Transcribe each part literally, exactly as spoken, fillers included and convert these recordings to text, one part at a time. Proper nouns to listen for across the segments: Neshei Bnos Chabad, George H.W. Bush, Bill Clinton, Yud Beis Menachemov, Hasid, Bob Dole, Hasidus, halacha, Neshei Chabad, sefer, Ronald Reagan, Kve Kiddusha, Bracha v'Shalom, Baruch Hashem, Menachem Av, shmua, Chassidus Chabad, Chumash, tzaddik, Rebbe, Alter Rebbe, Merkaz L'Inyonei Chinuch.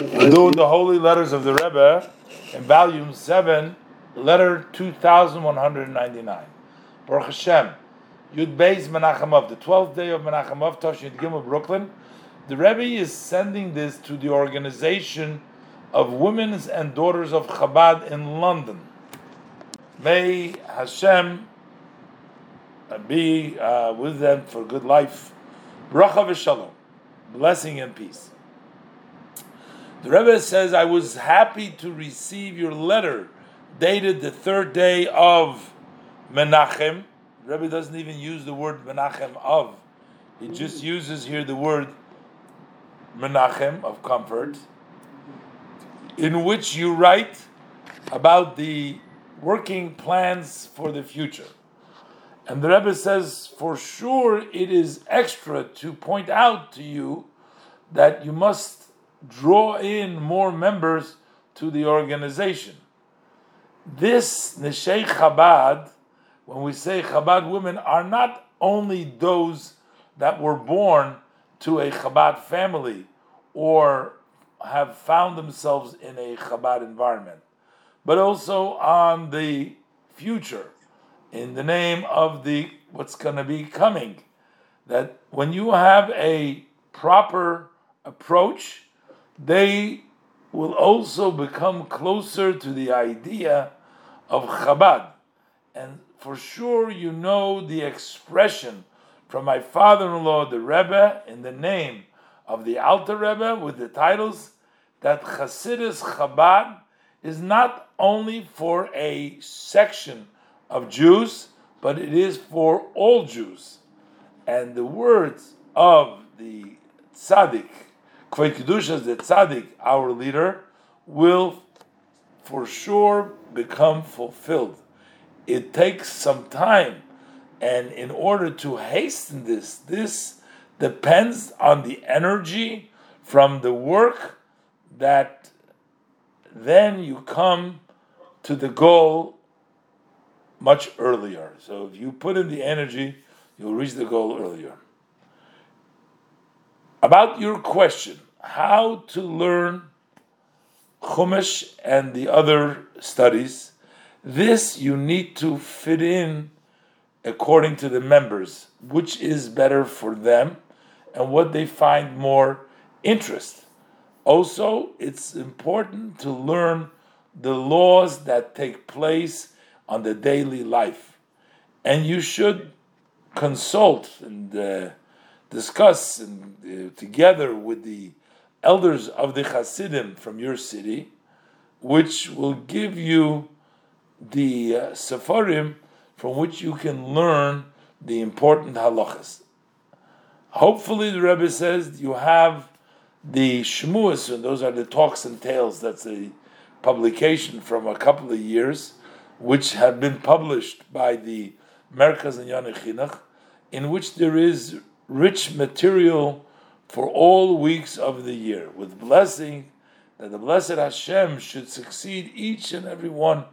We're doing the holy letters of the Rebbe in volume seven, letter two thousand one hundred ninety-nine. Baruch Hashem, Yud Beis Menachemov, the twelfth day of Menachemov, Tosh Yud Gimel, Brooklyn. The Rebbe is sending this to the organization of Women's and Daughters of Chabad in London. May Hashem be uh, with them for good life. Bracha v'Shalom, blessing and peace. The Rebbe says, I was happy to receive your letter dated the third day of Menachem. The Rebbe doesn't even use the word Menachem Av. He just uses here the word Menachem, of comfort, in which you write about the working plans for the future. And the Rebbe says, for sure it is extra to point out to you that you must draw in more members to the organization. This Neshei Chabad, when we say Chabad women, are not only those that were born to a Chabad family or have found themselves in a Chabad environment, but also on the future, in the name of the what's going to be coming. That when you have a proper approach, they will also become closer to the idea of Chabad. And for sure you know the expression from my father-in-law, the Rebbe, in the name of the Alter Rebbe, with the titles, that Chassidus Chabad is not only for a section of Jews, but it is for all Jews. And the words of the tzaddik, Kve Kiddusha, the tzaddik, our leader, will for sure become fulfilled. It takes some time, and in order to hasten this, this depends on the energy from the work that then you come to the goal much earlier. So if you put in the energy, you'll reach the goal earlier. About your question, how to learn Chumash and the other studies, this you need to fit in according to the members, which is better for them and what they find more interest. Also, it's important to learn the laws that take place on the daily life. And you should consult and uh, discuss and, uh, together with the elders of the Hasidim from your city, which will give you the uh, sefarim from which you can learn the important halachas. Hopefully, the Rebbe says, you have the shmuas, and those are the talks and tales. That's a publication from a couple of years, which have been published by the Merkaz L'Inyonei Chinuch, in which there is rich material for all weeks of the year, with blessing that the blessed Hashem should succeed each and every one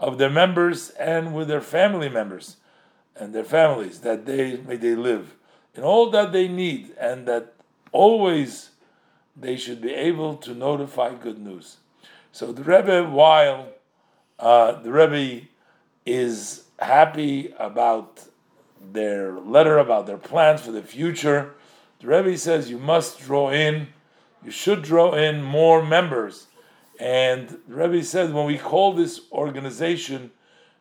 of their members and with their family members and their families, that they may they live in all that they need, and that always they should be able to notify good news. So the Rebbe, while uh, the Rebbe is happy about their letter, about their plans for the future, the Rebbe says you must draw in, you should draw in more members. And the Rebbe says when we call this organization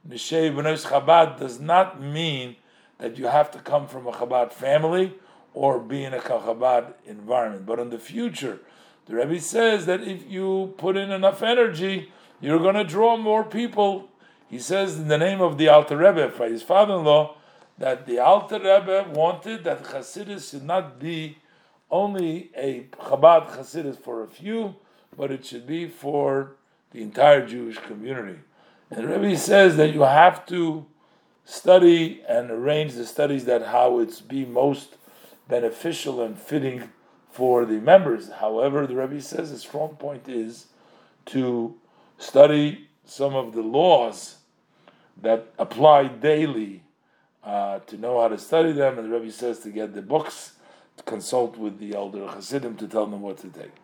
Neshei Bnos Chabad, does not mean that you have to come from a Chabad family or be in a Chabad environment. But in the future, the Rebbe says that if you put in enough energy, you're going to draw more people. He says in the name of the Alter Rebbe, by his father-in-law, that the Alter Rebbe wanted that Hasidus should not be only a Chabad Hasidus for a few, but it should be for the entire Jewish community. And Rebbe says that you have to study and arrange the studies that how it's be most beneficial and fitting for the members. However, the Rebbe says a strong point is to study some of the laws that apply daily, Uh, to know how to study them, and the Rebbe says to get the books, to consult with the elder Hasidim to tell them what to take.